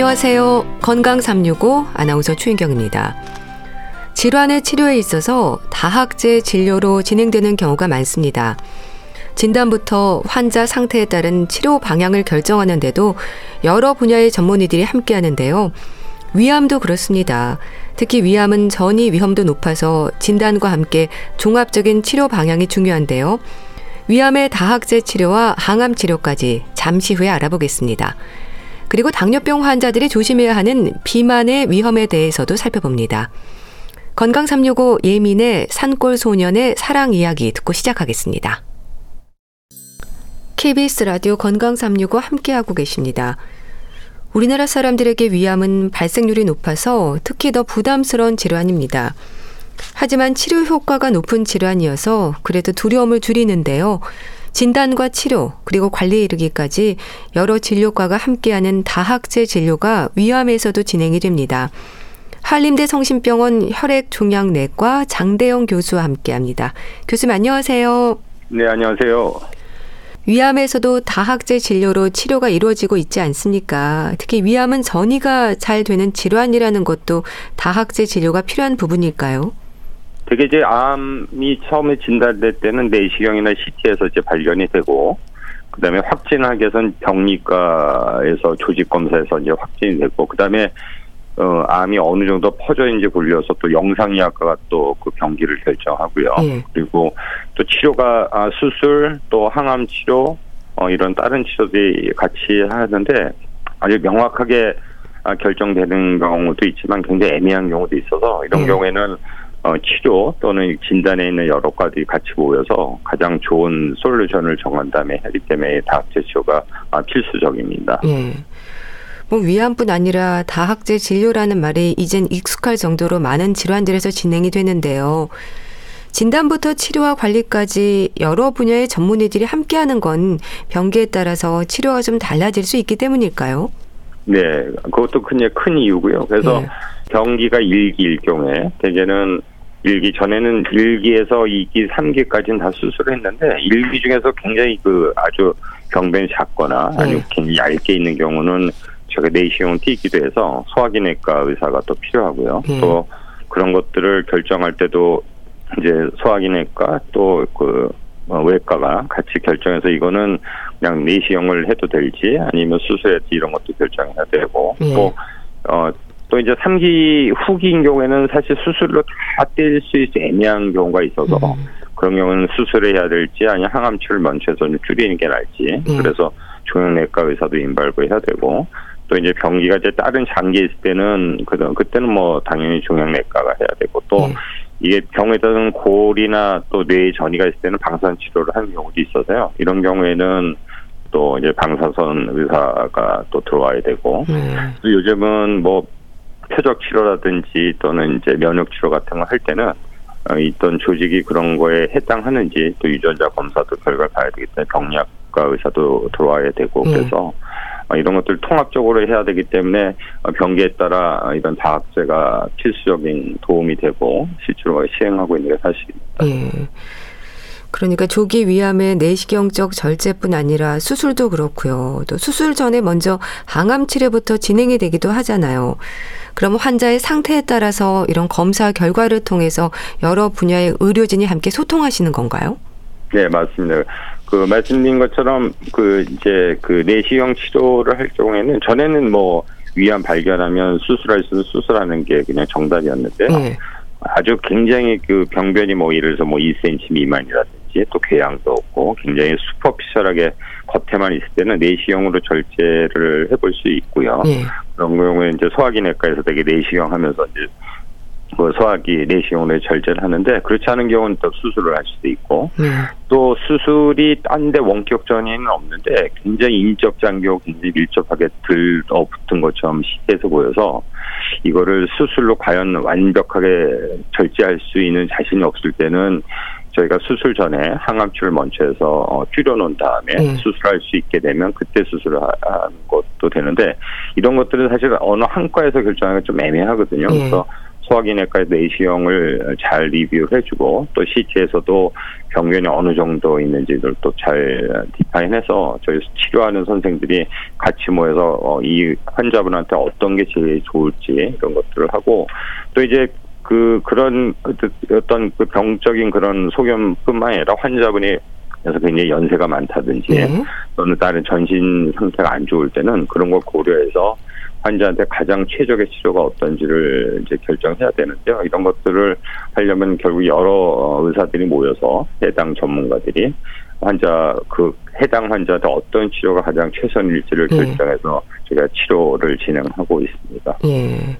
안녕하세요. 건강 365 아나운서 최인경입니다. 질환의 치료에 있어서 다학제 진료로 진행되는 경우가 많습니다. 진단부터 환자 상태에 따른 치료 방향을 결정하는데도 여러 분야의 전문의들이 함께 하는데요. 위암도 그렇습니다. 특히 위암은 전이 위험도 높아서 진단과 함께 종합적인 치료 방향이 중요한데요. 위암의 다학제 치료와 항암 치료까지 잠시 후에 알아보겠습니다. 그리고 당뇨병 환자들이 조심해야 하는 비만의 위험에 대해서도 살펴봅니다. 건강 365 예민의 산골 소년의 사랑 이야기 듣고 시작하겠습니다. KBS 라디오 건강 365 함께하고 계십니다. 우리나라 사람들에게 위암은 발생률이 높아서 특히 더 부담스러운 질환입니다. 하지만 치료 효과가 높은 질환이어서 그래도 두려움을 줄이는데요. 진단과 치료 그리고 관리에 이르기까지 여러 진료과가 함께하는 다학제 진료가 위암에서도 진행이 됩니다. 한림대 성심병원 혈액종양내과 장대영 교수와 함께합니다. 교수님 안녕하세요. 네, 안녕하세요. 위암에서도 다학제 진료로 치료가 이루어지고 있지 않습니까? 특히 위암은 전이가 잘 되는 질환이라는 것도 다학제 진료가 필요한 부분일까요? 되게 이제 암이 처음에 진단될 때는 내시경이나 CT에서 이제 발견이 되고, 그 다음에 확진하기 위해서는 병리과에서 조직검사에서 이제 확진이 됐고, 그 다음에 암이 어느 정도 퍼져있는지 굴려서 또 영상의학과가 또 그 병기를 결정하고요. 예. 그리고 또 치료가 수술, 또 항암 치료, 이런 다른 치료들이 같이 하는데 아주 명확하게 결정되는 경우도 있지만 굉장히 애매한 경우도 있어서 이런 경우에는 치료 또는 진단에 있는 여러 가지 같이 모여서 가장 좋은 솔루션을 정한 다음에 하기 때문에 다학제 치료가 필수적입니다. 예. 뭐 위암뿐 아니라 다학제 진료라는 말이 이젠 익숙할 정도로 많은 질환들에서 진행이 되는데요. 진단부터 치료와 관리까지 여러 분야의 전문의들이 함께하는 건 병기에 따라서 치료가 좀 달라질 수 있기 때문일까요? 네, 그것도 큰 이유고요. 그래서 네. 병기가 1기일 경우에 대개는 1기 전에는 1기에서 2기, 3기까지는 다 수술을 했는데 1기 중에서 굉장히 아주 병변이 작거나 아니면 굉장히 얇게 있는 경우는 제가 내시경을 띄기도 해서 소화기내과 의사가 또 필요하고요. 또 그런 것들을 결정할 때도 이제 소화기내과 또 외과가 같이 결정해서 이거는 그냥 내시경을 해도 될지 아니면 수술했지 이런 것도 결정해야 되고 또 이제 3기 후기인 경우에는 사실 수술로 다 뗄 수 있는 애매한 경우가 있어서 그런 경우는 수술을 해야 될지 아니면 항암 치료를 먼저 해서 줄이는 게 나을지 그래서 종양내과 의사도 임발고 해야 되고 또 이제 병기가 이제 다른 장기에 있을 때는 그때는 뭐 당연히 종양내과가 해야 되고 또 이게 병에 따른 골이나 또 뇌의 전이가 있을 때는 방사선 치료를 하는 경우도 있어서요. 이런 경우에는 또 이제 방사선 의사가 또 들어와야 되고 요즘은 뭐 표적 치료라든지 또는 이제 면역 치료 같은 거 할 때는 있던 조직이 그런 거에 해당하는지 또 유전자 검사도 결과를 봐야 되기 때문에 병리학과 의사도 들어와야 되고 그래서 이런 것들 통합적으로 해야 되기 때문에 병기에 따라 이런 다학제가 필수적인 도움이 되고 실제로 시행하고 있는 게 사실입니다. 예. 그러니까 조기 위암의 내시경적 절제뿐 아니라 수술도 그렇고요. 또 수술 전에 먼저 항암 치료부터 진행이 되기도 하잖아요. 그럼 환자의 상태에 따라서 이런 검사 결과를 통해서 여러 분야의 의료진이 함께 소통하시는 건가요? 네, 맞습니다. 말씀드린 것처럼 내시경 치료를 할 경우에는 전에는 뭐 위암 발견하면 수술할 수 있는 수술하는 게 그냥 정답이었는데 아주 굉장히 병변이 뭐 예를 들어서 2cm 미만이라든지 또 궤양도 없고 굉장히 슈퍼피셜하게 겉에만 있을 때는 내시경으로 절제를 해볼 수 있고요. 그런 경우에 이제 소화기내과에서 되게 내시경 하면서 이제 소화기 내시경으로 절제를 하는데 그렇지 않은 경우는 또 수술을 할 수도 있고 또 수술이 딴 데 원격 전이는 없는데 굉장히 인접 장기와 굉장히 밀접하게 들어붙은 것처럼 시계에서 보여서 이거를 수술로 과연 완벽하게 절제할 수 있는 자신이 없을 때는 저희가 수술 전에 항암 치료를 먼저 해서 줄여놓은 다음에 수술할 수 있게 되면 그때 수술을 하는 것도 되는데 이런 것들은 사실 어느 한과에서 결정하기가 좀 애매하거든요. 그래서 소화기내과에서 내시경을 잘 리뷰해주고 또 CT에서도 병변이 어느 정도 있는지를 또 잘 디파인해서 저희 치료하는 선생들이 같이 모여서 이 환자분한테 어떤 게 제일 좋을지 이런 것들을 하고 또 이제 그런 어떤 그 병적인 그런 소견뿐만 아니라 환자분이 그래서 굉장히 연세가 많다든지 네. 또는 다른 전신 상태가 안 좋을 때는 그런 걸 고려해서 환자한테 가장 최적의 치료가 어떤지를 이제 결정해야 되는데요. 이런 것들을 하려면 결국 여러 의사들이 모여서 해당 전문가들이 해당 환자한테 어떤 치료가 가장 최선일지를 결정해서 저희가 치료를 진행하고 있습니다. 네.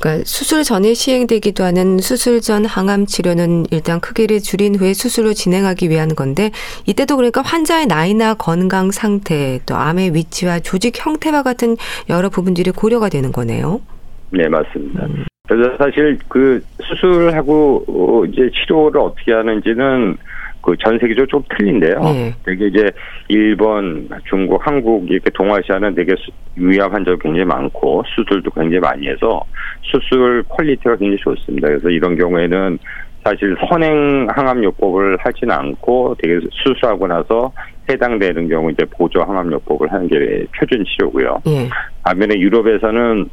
그러니까 수술 전에 시행되기도 하는 수술 전 항암 치료는 일단 크기를 줄인 후에 수술로 진행하기 위한 건데 이때도 그러니까 환자의 나이나 건강 상태 또 암의 위치와 조직 형태와 같은 여러 부분들이 고려가 되는 거네요. 네, 맞습니다. 그래서 사실 그 수술하고 이제 치료를 어떻게 하는지는 그 전 세계적으로 좀 틀린데요. 되게 이제 일본, 중국, 한국 이렇게 동아시아는 되게 위암 환자가 굉장히 많고 수술도 굉장히 많이 해서 수술 퀄리티가 굉장히 좋습니다. 그래서 이런 경우에는 사실 선행 항암요법을 하진 않고 되게 수술하고 나서 해당되는 경우 이제 보조 항암요법을 하는 게 표준 치료고요. 반면에 유럽에서는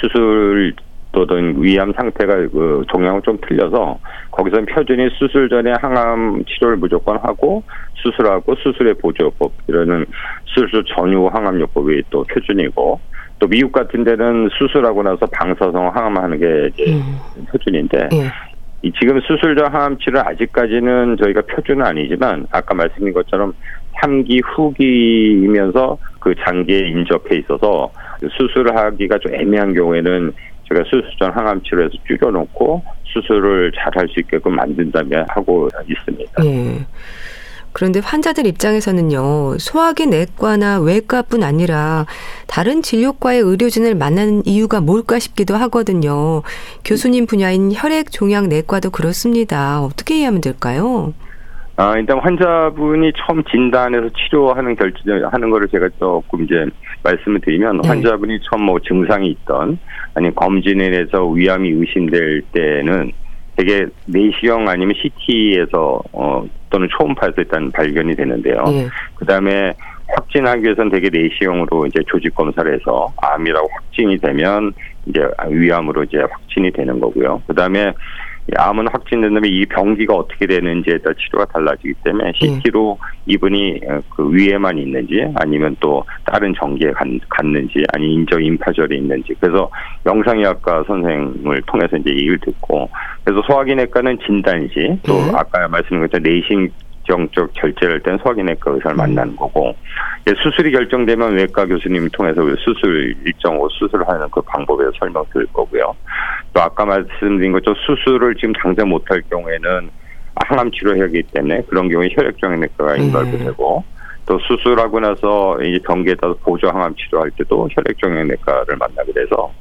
수술 또는 위암 상태가 그 종양은 좀 틀려서 거기서는 표준이 수술 전에 항암 치료를 무조건 하고 수술하고 수술의 보조요법 이러는 수술 전후 항암요법이 또 표준이고 또 미국 같은 데는 수술하고 나서 방사성 항암하는 게 이제 표준인데 이 지금 수술 전 항암 치료 아직까지는 저희가 표준은 아니지만 아까 말씀드린 것처럼 3기 후기이면서 그 장기에 인접해 있어서 수술하기가 좀 애매한 경우에는 제가 수술 전 항암 치료에서 줄여놓고 수술을 잘할 수 있게끔 만든다면 하고 있습니다. 그런데 환자들 입장에서는요. 소화기 내과나 외과뿐 아니라 다른 진료과의 의료진을 만나는 이유가 뭘까 싶기도 하거든요. 교수님 분야인 혈액종양내과도 그렇습니다. 어떻게 이해하면 될까요? 일단 환자분이 처음 진단해서 치료하는 결정하는 거를 제가 조금 이제 말씀을 드리면 환자분이 처음 뭐 증상이 있던 아니면 검진에 대해서 위암이 의심될 때는 되게 내시경 아니면 CT에서 또는 초음파에서 일단 발견이 되는데요. 그다음에 확진하기 위해서는 되게 내시경으로 이제 조직 검사를 해서 암이라고 확진이 되면 이제 위암으로 이제 확진이 되는 거고요. 그다음에 암은 확진된다면 이 병기가 어떻게 되는지에 따라 치료가 달라지기 때문에 CT로 이분이 그 위에만 있는지 아니면 또 다른 정기에 갔는지 아니 인저인파절이 있는지 그래서 영상의학과 선생을 통해서 이제 얘기를 듣고 그래서 소화기내과는 진단 시 또 아까 말씀드린 것처럼 내시경적 절제를 할 때는 소화기내과 의사를 만나는 거고 수술이 결정되면 외과 교수님을 통해서 수술 일정 후 수술하는 그 방법에 설명드릴 거고요. 또 아까 말씀드린 것처럼 수술을 지금 당장 못할 경우에는 항암 치료하기 때문에 그런 경우에 혈액종양내과가 인가도 되고 또 수술하고 나서 이제 병기에 따라서 보조 항암 치료할 때도 혈액종양내과를 만나게 돼서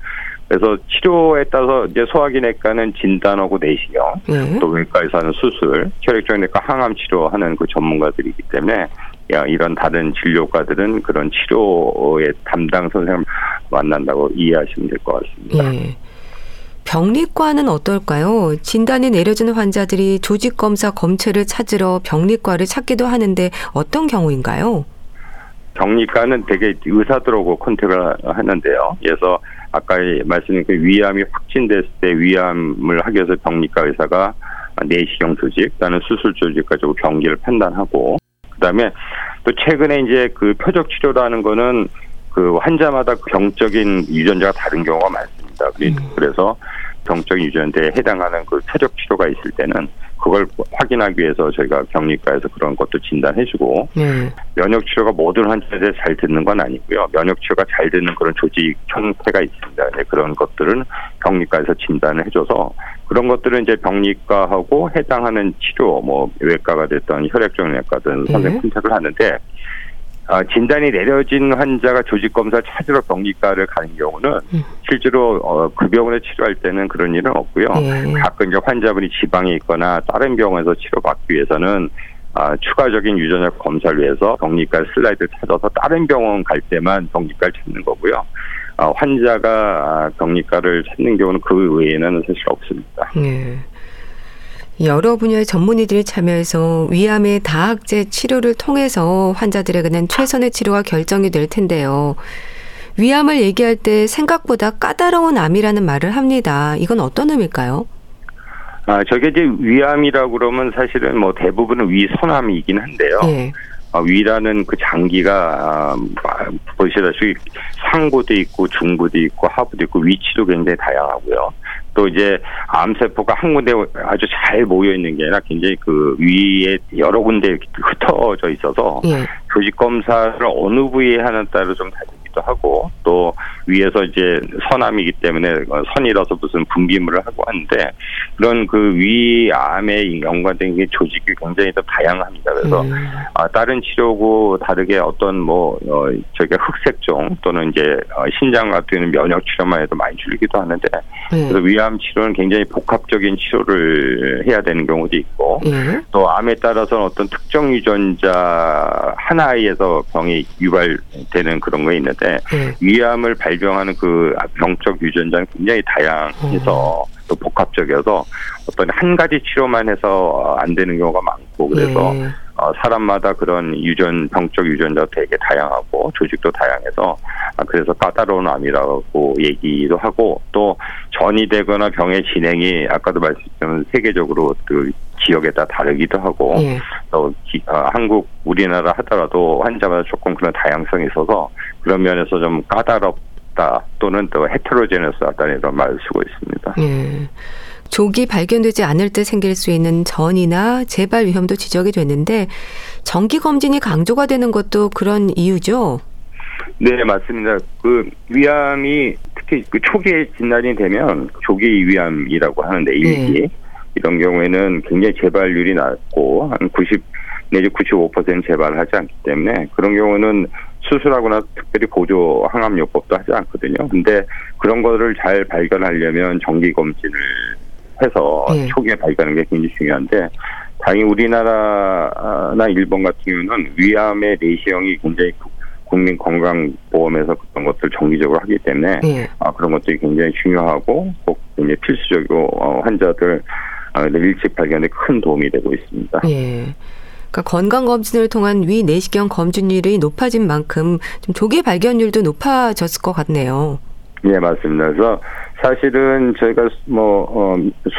그래서 치료에 따라서 이제 소화기내과는 진단하고 내시경, 또 외과에서 하는 수술, 혈액종양내과 항암 치료하는 그 전문가들이기 때문에 이런 다른 진료과들은 그런 치료의 담당 선생님을 만난다고 이해하시면 될 것 같습니다. 병리과는 어떨까요? 진단이 내려지는 환자들이 조직검사 검체를 찾으러 병리과를 찾기도 하는데 어떤 경우인가요? 병리과는 되게 의사들하고 컨택을 하는데요. 그래서 아까 말씀드린 그 위암이 확진됐을 때 위암을 하기 위해서 병리과 의사가 내시경 조직, 또는 수술 조직 가지고 병기를 판단하고 그다음에 또 최근에 이제 그 표적 치료라는 거는 그 환자마다 병적인 유전자가 다른 경우가 많습니다. 그래서 병적인 유전자에 해당하는 그 표적 치료가 있을 때는 그걸 확인하기 위해서 저희가 병리과에서 그런 것도 진단해주고 면역 치료가 모든 환자들에 잘 듣는 건 아니고요. 면역 치료가 잘 듣는 그런 조직 형태가 있습니다. 그런 것들은 병리과에서 진단을 해줘서 그런 것들은 이제 병리과하고 해당하는 치료, 뭐 외과가 됐던 혈액종양내과든 선생님 컨택을 하는데 진단이 내려진 환자가 조직 검사를 찾으러 병리과를 가는 경우는 실제로 그 병원에 치료할 때는 그런 일은 없고요. 가끔 이제 환자분이 지방에 있거나 다른 병원에서 치료받기 위해서는 추가적인 유전자 검사를 위해서 병리과 슬라이드를 찾아서 다른 병원 갈 때만 병리과를 찾는 거고요. 환자가 병리과를 찾는 경우는 그 외에는 사실 없습니다. 네. 여러 분야의 전문의들이 참여해서 위암의 다학제 치료를 통해서 환자들에게는 최선의 치료가 결정이 될 텐데요. 위암을 얘기할 때 생각보다 까다로운 암이라는 말을 합니다. 이건 어떤 의미일까요? 저게 이제 위암이라고 그러면 사실은 뭐 대부분은 위선암이긴 한데요. 네. 위라는 그 장기가 보시다시피 상부도 있고 중부도 있고 하부도 있고 위치도 굉장히 다양하고요. 또 이제 암세포가 한 군데 아주 잘 모여있는 게 아니라 굉장히 그 위에 여러 군데 흩어져 있어서 예. 조직검사를 어느 부위에 하는 따로 좀 다르기도 하고 또 위에서 이제 선암이기 때문에 선이라서 무슨 분비물을 하고 하는데 그런 그 위암에 연관된 게 조직이 굉장히 더 다양합니다. 그래서 다른 치료고 다르게 어떤 뭐 저게 흑색종 또는 이제 신장 같은 경우는 면역 치료만 해도 많이 줄기도 하는데 그래서 위암 치료는 굉장히 복합적인 치료를 해야 되는 경우도 있고 또 암에 따라서는 어떤 특정 유전자 하나에서 병이 유발되는 그런 게 있는데 위암을 발병하는 그 병적 유전자는 굉장히 다양해서 또 복합적이어서 어떤 한 가지 치료만 해서 안 되는 경우가 많고 그래서 사람마다 그런 병적 유전자도 되게 다양하고 조직도 다양해서 그래서 까다로운 암이라고 얘기도 하고 또 전이 되거나 병의 진행이 아까도 말씀드렸지만 세계적으로 그 지역에 따라 다르기도 하고 또 한국 우리나라 하더라도 환자마다 조금 그런 다양성이 있어서 그런 면에서 좀 까다롭다 또는 또 헤테로제너스하다는 이런 말을 쓰고 있습니다. 예. 조기 발견되지 않을 때 생길 수 있는 전이나 재발 위험도 지적이 되는데 정기검진이 강조가 되는 것도 그런 이유죠? 네, 맞습니다. 그 위암이 특히 그 초기에 진단이 되면 조기 위암이라고 하는데 네. 이런 경우에는 굉장히 재발률이 낮고 한 90 내지 95% 재발하지 않기 때문에 그런 경우는 수술하거나 특별히 보조 항암요법도 하지 않거든요. 근데 그런 거를 잘 발견하려면 정기검진을 해서 초기에 발견하는 게 굉장히 중요한데 당연히 우리나라나 일본 같은 경우는 위암의 내시경이 굉장히 국민 건강보험에서 그런 것들 정기적으로 하기 때문에 그런 것들이 굉장히 중요하고 꼭 굉장히 필수적이고 환자들 일찍 발견에 큰 도움이 되고 있습니다. 예. 그러니까 건강검진을 통한 위 내시경 검진률이 높아진 만큼 좀 조기 발견률도 높아졌을 것 같네요. 네, 맞습니다. 그래서 사실은 저희가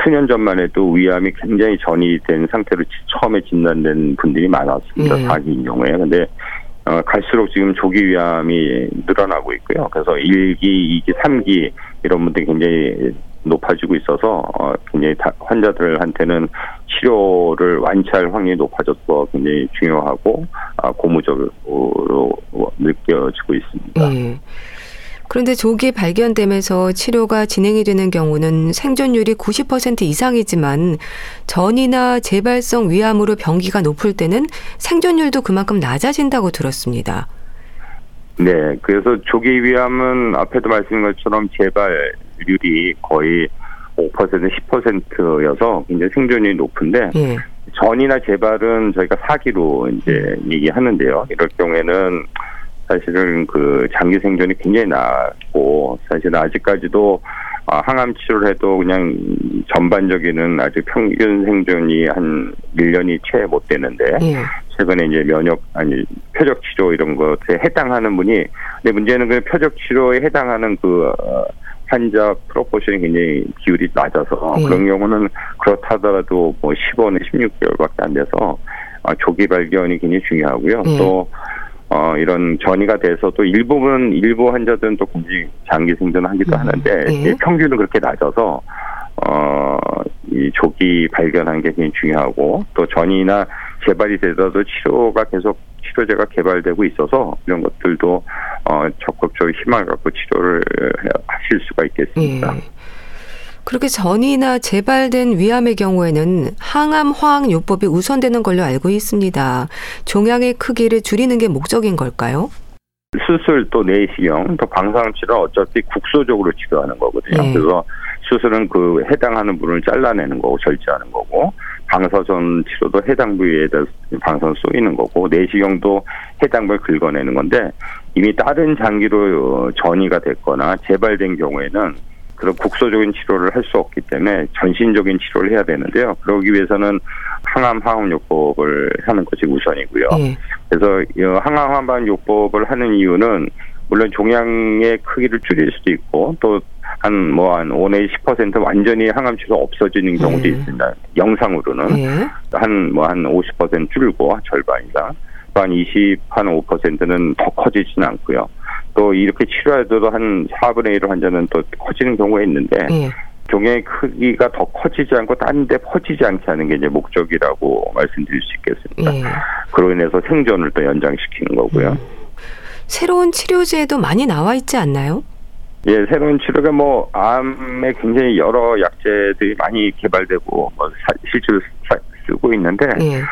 수년 전만 해도 위암이 굉장히 전이 된 상태로 처음에 진단된 분들이 많았습니다. 사기인 경우에. 근데 갈수록 지금 조기 위암이 늘어나고 있고요. 그래서 1기, 2기, 3기 이런 분들이 굉장히 높아지고 있어서 굉장히 환자들한테는 치료를 완치할 확률이 높아져서 굉장히 중요하고 고무적으로 느껴지고 있습니다. 그런데 조기 발견되면서 치료가 진행이 되는 경우는 생존율이 90% 이상이지만 전이나 재발성 위암으로 병기가 높을 때는 생존율도 그만큼 낮아진다고 들었습니다. 네. 그래서 조기 위암은 앞에도 말씀드린 것처럼 재발률이 거의 5% 10%여서 굉장히 생존율이 높은데 전이나 재발은 저희가 4기로 이제 얘기하는데요. 이럴 경우에는 사실은 그 장기 생존이 굉장히 낮고 사실은 아직까지도 항암 치료를 해도 그냥 전반적인 아직 평균 생존이 한 1년이 채 못 되는데 최근에 이제 표적 치료 이런 것에 해당하는 분이 근데 문제는 그 표적 치료에 해당하는 그 환자 프로포션이 굉장히 비율이 낮아서 그런 경우는 그렇다더라도 15에서 16개월밖에 안 돼서 조기 발견이 굉장히 중요하고요. 또 이런 전이가 돼서 또 일부 환자들은 또 굳이 장기 생존하기도 하는데 평균은 그렇게 낮아서 이 조기 발견하는 게 굉장히 중요하고 또 전이나 재발이 되더라도 치료제가 개발되고 있어서 이런 것들도 적극적으로 희망을 갖고 치료를 하실 수가 있겠습니다. 그렇게 전이나 재발된 위암의 경우에는 항암 화학 요법이 우선되는 걸로 알고 있습니다. 종양의 크기를 줄이는 게 목적인 걸까요? 수술 또 내시경 또 방사선 치료는 어차피 국소적으로 치료하는 거거든요. 그래서 수술은 그 해당하는 부분을 잘라내는 거고 절제하는 거고 방사선 치료도 해당 부위에 대해서 방사선 쏘이는 거고, 내시경도 해당 부위를 긁어내는 건데, 이미 다른 장기로 전이가 됐거나 재발된 경우에는 그런 국소적인 치료를 할 수 없기 때문에 전신적인 치료를 해야 되는데요. 그러기 위해서는 항암화학요법을 하는 것이 우선이고요. 네. 그래서 항암화학요법을 하는 이유는 물론 종양의 크기를 줄일 수도 있고, 또 한 5내지 10% 완전히 항암 치료 없어지는 경우도 네. 있습니다. 영상으로는 네. 한 50% 줄고 절반이다. 또 한 5%는 더 커지지는 않고요. 또 이렇게 치료해도 한 4분의 1 환자는 또 커지는 경우가 있는데 네. 종양의 크기가 더 커지지 않고 다른 데 퍼지지 않게 하는 게 이제 목적이라고 말씀드릴 수 있겠습니다. 네. 그로 인해서 생존을 또 연장시키는 거고요. 새로운 치료제도 많이 나와 있지 않나요? 예, 새로운 치료가 암에 굉장히 여러 약제들이 많이 개발되고 실제로 쓰고 있는데 예.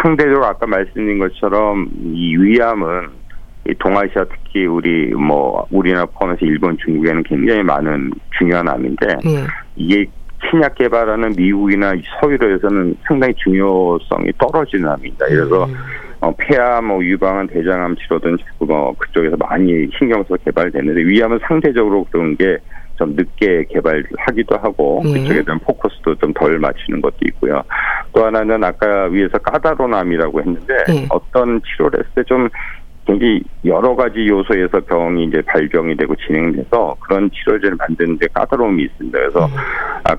상대적으로 아까 말씀드린 것처럼 이 위암은 이 동아시아 특히 우리나라 포함해서 일본, 중국에는 굉장히 많은 중요한 암인데 예. 이게 신약 개발하는 미국이나 서유럽에서는 상당히 중요성이 떨어지는 암입니다. 그래서 폐암, 유방암, 대장암 치료든 그쪽에서 많이 신경 써서 개발되는데 위암은 상대적으로 그런 게 좀 늦게 개발하기도 하고 그쪽에 대한 포커스도 좀 덜 맞추는 것도 있고요. 또 하나는 아까 위에서 까다로운 암이라고 했는데 어떤 치료를 했을 때 좀 굉장히 여러 가지 요소에서 병이 이제 발병이 되고 진행돼서 그런 치료제를 만드는 데 까다로움이 있습니다. 그래서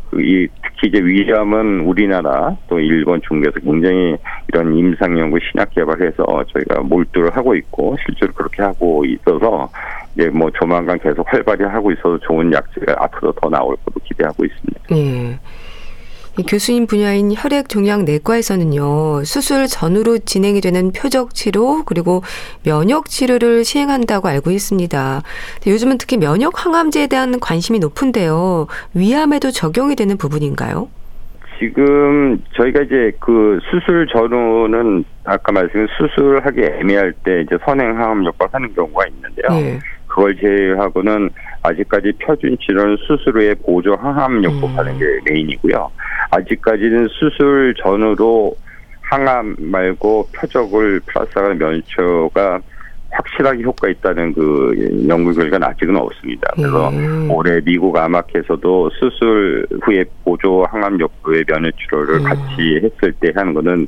특히 이제 위암은 우리나라 또 일본, 중국에서 굉장히 이런 임상연구 신약 개발해서 저희가 몰두를 하고 있고 실제로 그렇게 하고 있어서 이제 조만간 계속 활발히 하고 있어서 좋은 약제가 앞으로 더 나올 것도 기대하고 있습니다. 네. 교수님 분야인 혈액종양내과에서는요, 수술 전후로 진행이 되는 표적치료 그리고 면역치료를 시행한다고 알고 있습니다. 요즘은 특히 면역항암제에 대한 관심이 높은데요, 위암에도 적용이 되는 부분인가요? 지금 저희가 이제 그 수술 전후는 아까 말씀드린 수술하기 애매할 때 이제 선행항암요법을 하는 경우가 있는데요. 네. 그걸 제외하고는 아직까지 표준 치료는 수술 후에 보조 항암요법 하는 게 메인이고요. 아직까지는 수술 전후로 항암 말고 표적을 플러스하는 면초가 확실하게 효과 있다는 그 연구 결과는 아직은 없습니다. 그래서 올해 미국 암학회에서도 수술 후에 보조 항암요법의 면역 치료를 같이 했을 때 하는 거는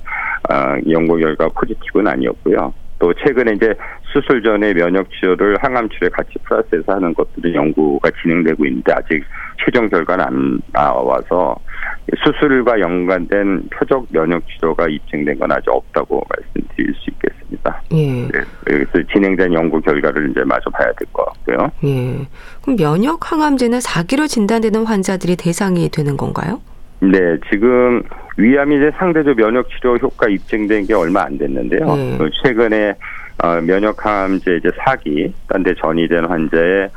연구 결과 포지티브는 아니었고요. 또 최근에 이제 수술 전에 면역 치료를 항암 치료에 같이 플러스해서 하는 것들은 연구가 진행되고 있는데 아직 최종 결과는 안 나와서 수술과 연관된 표적 면역 치료가 입증된 건 아직 없다고 말씀드릴 수 있겠습니다. 예. 네, 그래서 진행된 연구 결과를 이제 마저 봐야 될 것 같고요. 예. 그럼 면역 항암제는 4기로 진단되는 환자들이 대상이 되는 건가요? 네, 지금 위암이 이제 상대적 면역치료 효과 입증된 게 얼마 안 됐는데요. 최근에 면역항암제 이제 4기, 딴 데 전이된 환자의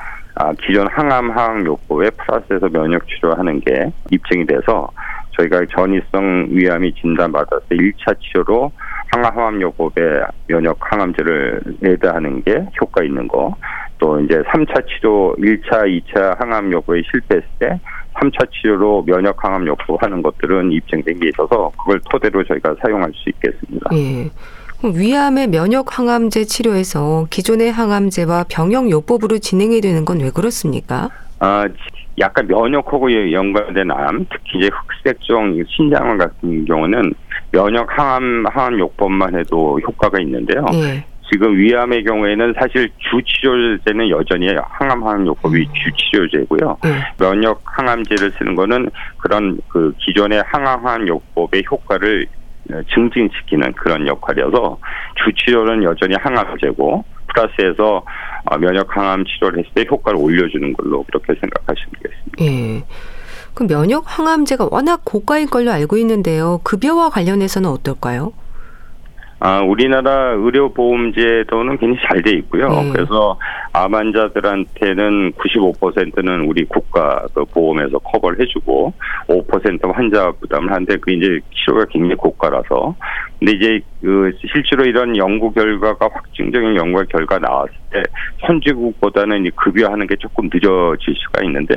기존 항암화학요법에 플러스해서 면역치료하는 게 입증이 돼서 저희가 전이성 위암이 진단받았을 때 1차 치료로 항암화학요법에 면역항암제를 내다하는 게 효과 있는 거, 또 이제 3차 치료 1차, 2차 항암요법에 실패했을 때 3차 치료로 면역항암요법 하는 것들은 입증된 게 있어서 그걸 토대로 저희가 사용할 수 있겠습니다. 예. 위암의 면역항암제 치료에서 기존의 항암제와 병역요법으로 진행이 되는 건 왜 그렇습니까? 약간 면역하고 연관된 암, 특히 이제 흑색종, 신장암 같은 경우는 면역항암요법만 해도 효과가 있는데요. 예. 지금 위암의 경우에는 사실 주치료제는 여전히 항암화학요법이 주치료제고요. 면역항암제를 쓰는 거는 그런 그 기존의 항암화학요법의 효과를 증진시키는 그런 역할이어서 주치료는 여전히 항암제고 플러스에서 면역항암 치료를 했을 때 효과를 올려주는 걸로 그렇게 생각하시면 되겠습니다. 그 면역항암제가 워낙 고가인 걸로 알고 있는데요. 급여와 관련해서는 어떨까요? 우리나라 의료보험제도는 굉장히 잘 돼 있고요. 그래서 암 환자들한테는 95%는 우리 국가 그 보험에서 커버를 해주고 5% 환자 부담을 하는데 그 이제 치료가 굉장히 고가라서. 근데 이제 실제로 이런 연구 결과가 확증적인 연구 결과 나왔을 때 선진국보다는 급여하는 게 조금 늦어질 수가 있는데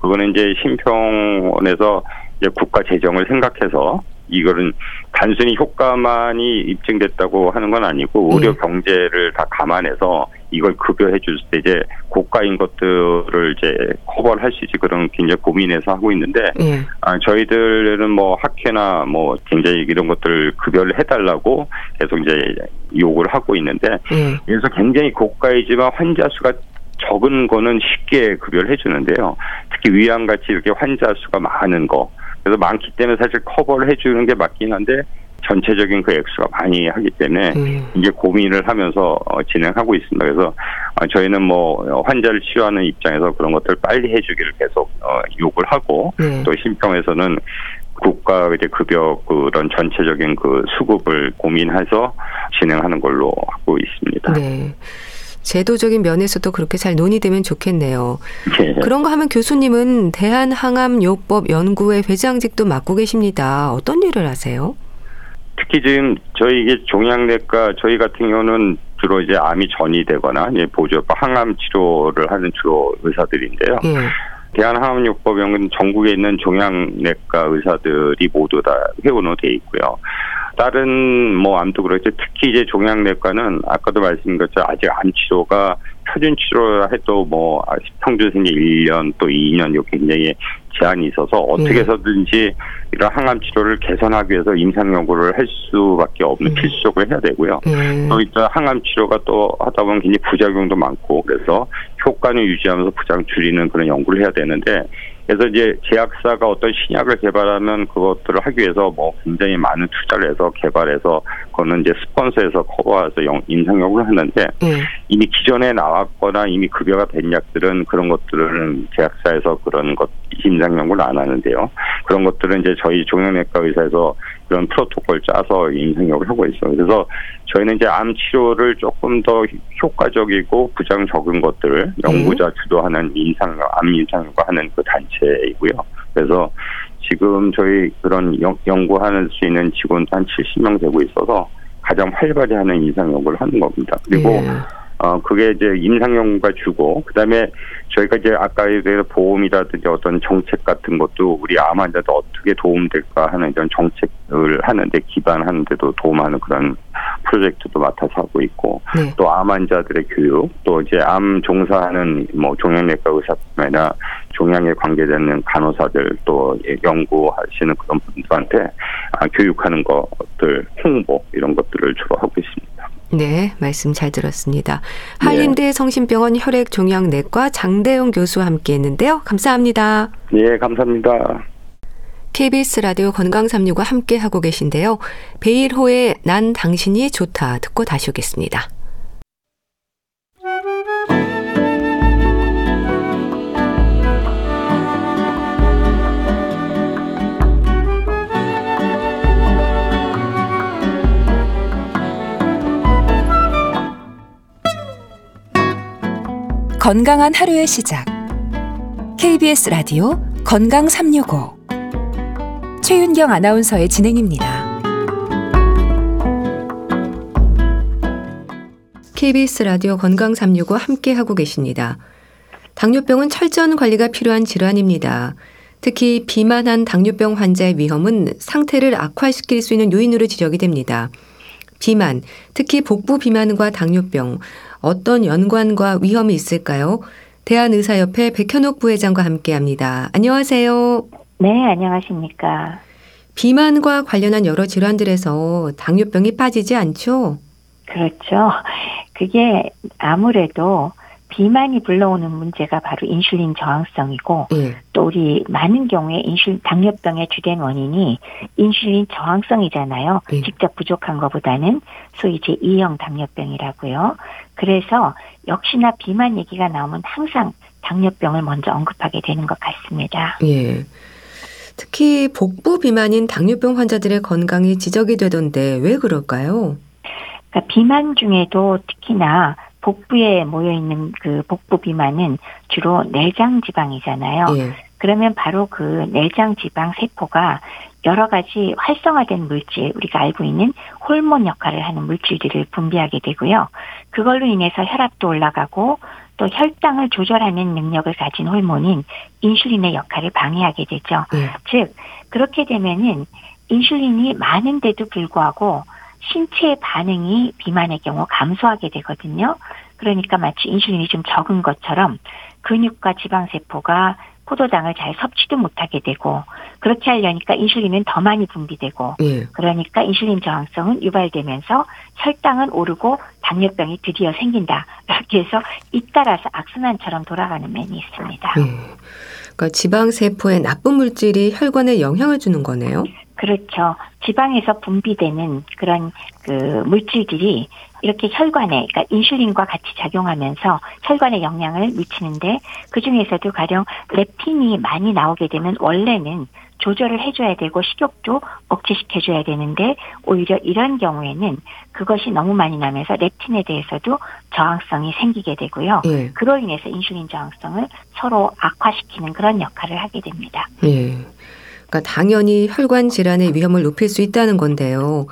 그거는 이제 심평원에서 이제 국가 재정을 생각해서 이거는 단순히 효과만이 입증됐다고 하는 건 아니고 의료 경제를 다 감안해서 이걸 급여해 줄 때 이제 고가인 것들을 이제 커버를 할 수 있지 그런 굉장히 고민해서 하고 있는데 저희들은 뭐 학회나 뭐 굉장히 이런 것들 급여를 해달라고 계속 이제 요구를 하고 있는데 그래서 굉장히 고가이지만 환자 수가 적은 거는 쉽게 급여를 해주는데요. 특히 위암같이 이렇게 환자 수가 많은 거. 그래서 많기 때문에 사실 커버를 해주는 게 맞긴 한데 전체적인 그 액수가 많이 하기 때문에 이제 고민을 하면서 진행하고 있습니다. 그래서 저희는 뭐 환자를 치료하는 입장에서 그런 것들 빨리 해주기를 계속 요구를 하고 또 심평에서는 국가 이제 급여 그런 전체적인 그 수급을 고민해서 진행하는 걸로 하고 있습니다. 네. 제도적인 면에서도 그렇게 잘 논의되면 좋겠네요. 네. 그런 거 하면 교수님은 대한항암요법연구회 회장직도 맡고 계십니다. 어떤 일을 하세요? 특히 지금 저희 이게 종양내과 저희 같은 경우는 주로 이제 암이 전이 되거나 이제 보조협과 항암 치료를 하는 주로 의사들인데요. 네. 대한항암요법연구회는 전국에 있는 종양내과 의사들이 모두 다 회원으로 돼 있고요. 다른 뭐 암도 그렇지 특히 이제 종양내과는 아까도 말씀드린 것처럼 아직 암 치료가 표준 치료라 해도 뭐 평균 생애 1년 또 2년 이렇게 굉장히 제한이 있어서 어떻게 해서든지 이런 항암 치료를 개선하기 위해서 임상 연구를 할 수밖에 없는 필수적으로 해야 되고요. 또 일단 항암 치료가 또 하다 보면 굉장히 부작용도 많고 그래서 효과는 유지하면서 부작용 줄이는 그런 연구를 해야 되는데 그래서 이제 제약사가 어떤 신약을 개발하면 그것들을 하기 위해서 뭐 굉장히 많은 투자를 해서 개발해서 그거는 이제 스폰서에서 커버해서 임상 연구를 하는데 이미 기존에 나왔거나 이미 급여가 된 약들은 그런 것들은 제약사에서 그런 것 임상 연구를 안 하는데요. 그런 것들은 이제 저희 종양내과 의사에서 그런 프로토콜 짜서 임상 연구를 하고 있어요. 그래서 저희는 이제 암 치료를 조금 더 효과적이고 부작용 적은 것들을 연구자 주도하는 암 임상 연구하는 그 단체이고요. 그래서 지금 저희 그런 연구하는 수 있는 직원 한 70명 되고 있어서 가장 활발히 하는 임상 연구를 하는 겁니다. 그리고 그게 이제 임상 연구가 주고 그다음에 저희가 이제 아까 얘기한 보험이라든지 어떤 정책 같은 것도 우리 암 환자도 어떻게 도움될까 하는 이런 정책을 하는데 기반하는 데도 도움하는 그런 프로젝트도 맡아서 하고 있고 또 암 환자들의 교육 또 이제 암 종사하는 뭐 종양내과 의사뿐만 아니라 종양에 관계되는 간호사들 또 연구하시는 그런 분들한테 교육하는 것들 홍보 이런 것들을 주로 하고 있습니다. 네, 말씀 잘 들었습니다. 한림대 성심병원 혈액종양내과 장대영 교수와 함께했는데요. 감사합니다. 네, 감사합니다. KBS 라디오 건강 365 함께하고 계신데요. 베일호의 난 당신이 좋다 듣고 다시 오겠습니다. 건강한 하루의 시작. KBS 라디오 건강 365 최윤경 아나운서의 진행입니다. KBS 라디오 건강 365 함께하고 계십니다. 당뇨병은 철저한 관리가 필요한 질환입니다. 특히 비만한 당뇨병 환자의 위험은 상태를 악화시킬 수 있는 요인으로 지적이 됩니다. 비만, 특히 복부 비만과 당뇨병, 어떤 연관과 위험이 있을까요? 대한의사협회 백현욱 부회장과 함께합니다. 안녕하세요. 네, 안녕하십니까. 비만과 관련한 여러 질환들에서 당뇨병이 빠지지 않죠? 그렇죠. 그게 아무래도 비만이 불러오는 문제가 바로 인슐린 저항성이고 또 우리 많은 경우에 당뇨병의 주된 원인이 인슐린 저항성이잖아요. 직접 부족한 것보다는 소위 제2형 당뇨병이라고요. 그래서 역시나 비만 얘기가 나오면 항상 당뇨병을 먼저 언급하게 되는 것 같습니다. 예. 특히 복부 비만인 당뇨병 환자들의 건강이 지적이 되던데 왜 그럴까요? 그러니까 비만 중에도 특히나 복부에 모여있는 그 복부 비만은 주로 내장 지방이잖아요. 그러면 바로 그 내장 지방 세포가 여러 가지 활성화된 물질, 우리가 알고 있는 호르몬 역할을 하는 물질들을 분비하게 되고요. 그걸로 인해서 혈압도 올라가고 또 혈당을 조절하는 능력을 가진 호르몬인 인슐린의 역할을 방해하게 되죠. 즉, 그렇게 되면은 인슐린이 많은데도 불구하고 신체의 반응이 비만의 경우 감소하게 되거든요. 그러니까 마치 인슐린이 좀 적은 것처럼 근육과 지방세포가 포도당을 잘 섭취도 못하게 되고, 그렇게 하려니까 인슐린은 더 많이 분비되고, 예. 그러니까 인슐린 저항성은 유발되면서 혈당은 오르고 당뇨병이 드디어 생긴다. 이렇게 해서 잇따라서 악순환처럼 돌아가는 면이 있습니다. 예. 그러니까 지방세포에 나쁜 물질이 혈관에 영향을 주는 거네요. 그렇죠. 지방에서 분비되는 그런 그 물질들이 이렇게 혈관에, 그러니까 인슐린과 같이 작용하면서 혈관에 영향을 미치는데, 그중에서도 가령 렙틴이 많이 나오게 되면 원래는 조절을 해줘야 되고 식욕도 억제시켜줘야 되는데, 오히려 이런 경우에는 그것이 너무 많이 나면서 렙틴에 대해서도 저항성이 생기게 되고요. 예. 그로 인해서 인슐린 저항성을 서로 악화시키는 그런 역할을 하게 됩니다. 예. 그러니까 당연히 혈관 질환의 위험을 높일 수 있다는 건데요.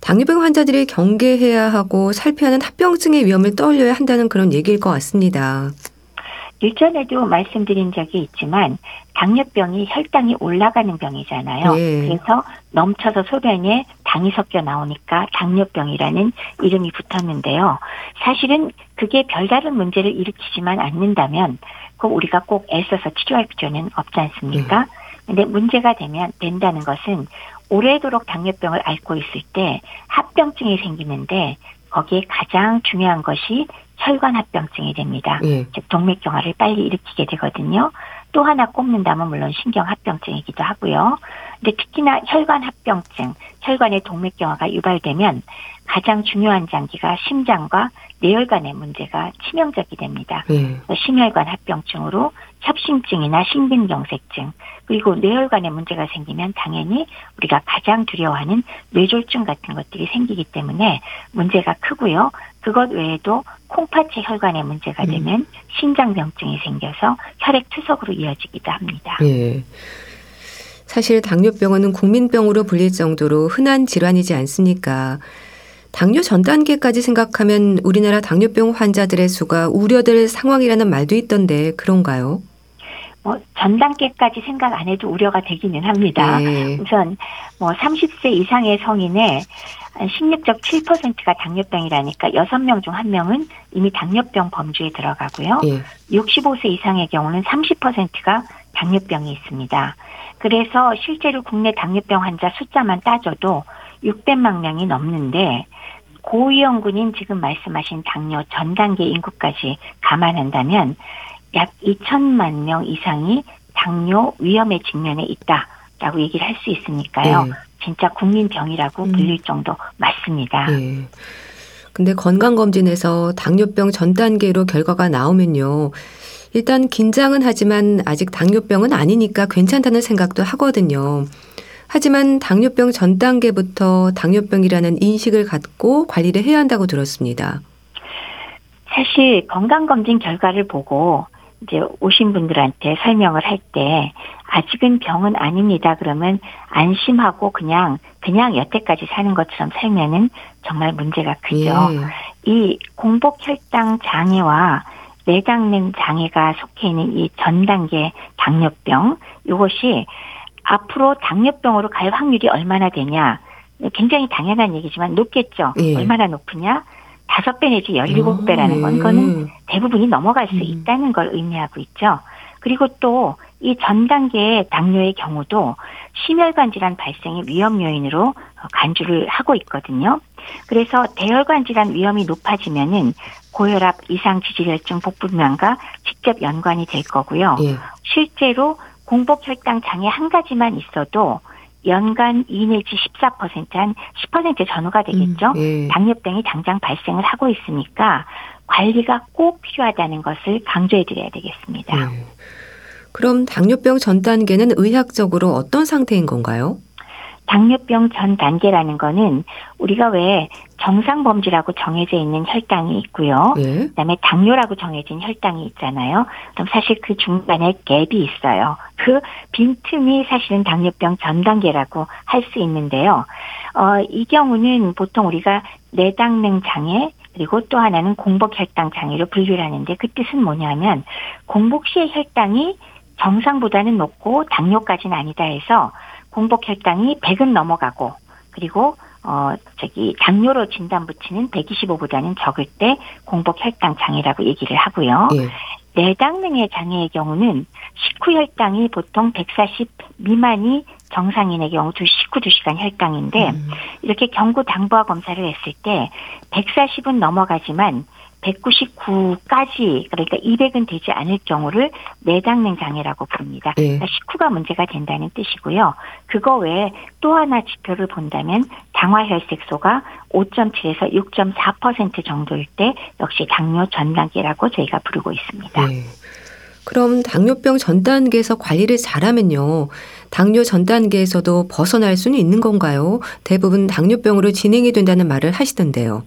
당뇨병 환자들이 경계해야 하고 살펴하는 합병증의 위험을 떠올려야 한다는 그런 얘기일 것 같습니다. 일전에도 말씀드린 적이 있지만 당뇨병이 혈당이 올라가는 병이잖아요. 네. 그래서 넘쳐서 소변에 당이 섞여 나오니까 당뇨병이라는 이름이 붙었는데요. 사실은 그게 별다른 문제를 일으키지만 않는다면 그럼 우리가 꼭 애써서 치료할 필요는 없지 않습니까? 네. 근데 문제가 된다는 것은 오래도록 당뇨병을 앓고 있을 때 합병증이 생기는데, 거기에 가장 중요한 것이 혈관 합병증이 됩니다. 예. 즉 동맥경화를 빨리 일으키게 되거든요. 또 하나 꼽는다면 물론 신경합병증이기도 하고요. 근데 특히나 혈관 합병증, 혈관의 동맥경화가 유발되면 가장 중요한 장기가 심장과 뇌혈관의 문제가 치명적이 됩니다. 심혈관 합병증으로 협심증이나 심근경색증, 그리고 뇌혈관에 문제가 생기면 당연히 우리가 가장 두려워하는 뇌졸중 같은 것들이 생기기 때문에 문제가 크고요. 그것 외에도 콩팥의 혈관에 문제가 되면 신장병증이 생겨서 혈액투석으로 이어지기도 합니다. 예. 사실 당뇨병은 국민병으로 불릴 정도로 흔한 질환이지 않습니까? 당뇨 전 단계까지 생각하면 우리나라 당뇨병 환자들의 수가 우려될 상황이라는 말도 있던데 그런가요? 전 단계까지 생각 안 해도 우려가 되기는 합니다. 네. 우선 30세 이상의 성인의 식력적 7%가 당뇨병이라니까 6명 중 1명은 이미 당뇨병 범주에 들어가고요. 네. 65세 이상의 경우는 30%가 당뇨병이 있습니다. 그래서 실제로 국내 당뇨병 환자 숫자만 따져도 600만 명이 넘는데, 고위험군인 지금 말씀하신 당뇨 전 단계 인구까지 감안한다면 약 2천만 명 이상이 당뇨 위험에 직면해 있다라고 얘기를 할 수 있으니까요. 네. 진짜 국민병이라고 불릴 정도 맞습니다. 네. 근데 건강검진에서 당뇨병 전 단계로 결과가 나오면요. 일단 긴장은 하지만 아직 당뇨병은 아니니까 괜찮다는 생각도 하거든요. 하지만 당뇨병 전 단계부터 당뇨병이라는 인식을 갖고 관리를 해야 한다고 들었습니다. 사실 건강검진 결과를 보고 이제 오신 분들한테 설명을 할 때 아직은 병은 아닙니다. 그러면 안심하고 그냥 여태까지 사는 것처럼 살면은 정말 문제가 크죠. 예. 이 공복혈당 장애와 내장능 장애가 속해 있는 이 전 단계 당뇨병, 이것이 앞으로 당뇨병으로 갈 확률이 얼마나 되냐. 굉장히 당연한 얘기지만 높겠죠. 예. 얼마나 높으냐. 5배 내지 17배라는 건 그거는 대부분이 넘어갈 수 있다는 걸 의미하고 있죠. 그리고 또 이 전 단계의 당뇨의 경우도 심혈관 질환 발생의 위험 요인으로 간주를 하고 있거든요. 그래서 대혈관 질환 위험이 높아지면은 고혈압, 이상 지질혈증, 복부병과 직접 연관이 될 거고요. 예. 실제로 공복혈당 장애 한 가지만 있어도 연간 2 내지 14%, 한 10% 전후가 되겠죠. 예. 당뇨병이 당장 발생을 하고 있으니까 관리가 꼭 필요하다는 것을 강조해드려야 되겠습니다. 그럼 당뇨병 전 단계는 의학적으로 어떤 상태인 건가요? 당뇨병 전 단계라는 거는 우리가 왜 정상범주라고 정해져 있는 혈당이 있고요. 예. 그다음에 당뇨라고 정해진 혈당이 있잖아요. 그럼 사실 그 중간에 갭이 있어요. 그 빈틈이 사실은 당뇨병 전 단계라고 할 수 있는데요. 이 경우는 보통 우리가 내당능 장애, 그리고 또 하나는 공복혈당 장애로 분류를 하는데, 그 뜻은 뭐냐면 공복 시의 혈당이 정상보다는 높고 당뇨까지는 아니다 해서 공복 혈당이 100은 넘어가고 그리고 당뇨로 진단 붙이는 125보다는 적을 때 공복 혈당 장애라고 얘기를 하고요. 예. 내당능의 장애의 경우는 식후 혈당이 보통 140 미만이 정상인의 경우 식후 2시간 혈당인데 이렇게 경구 당부화 검사를 했을 때 140은 넘어가지만 199까지 그러니까 200은 되지 않을 경우를 내당능 장애라고 부릅니다. 네. 그러니까 식후가 문제가 된다는 뜻이고요. 그거 외에 또 하나 지표를 본다면 당화혈색소가 5.7에서 6.4% 정도일 때 역시 당뇨 전 단계라고 저희가 부르고 있습니다. 네. 그럼 당뇨병 전 단계에서 관리를 잘하면요. 당뇨 전 단계에서도 벗어날 수는 있는 건가요? 대부분 당뇨병으로 진행이 된다는 말을 하시던데요.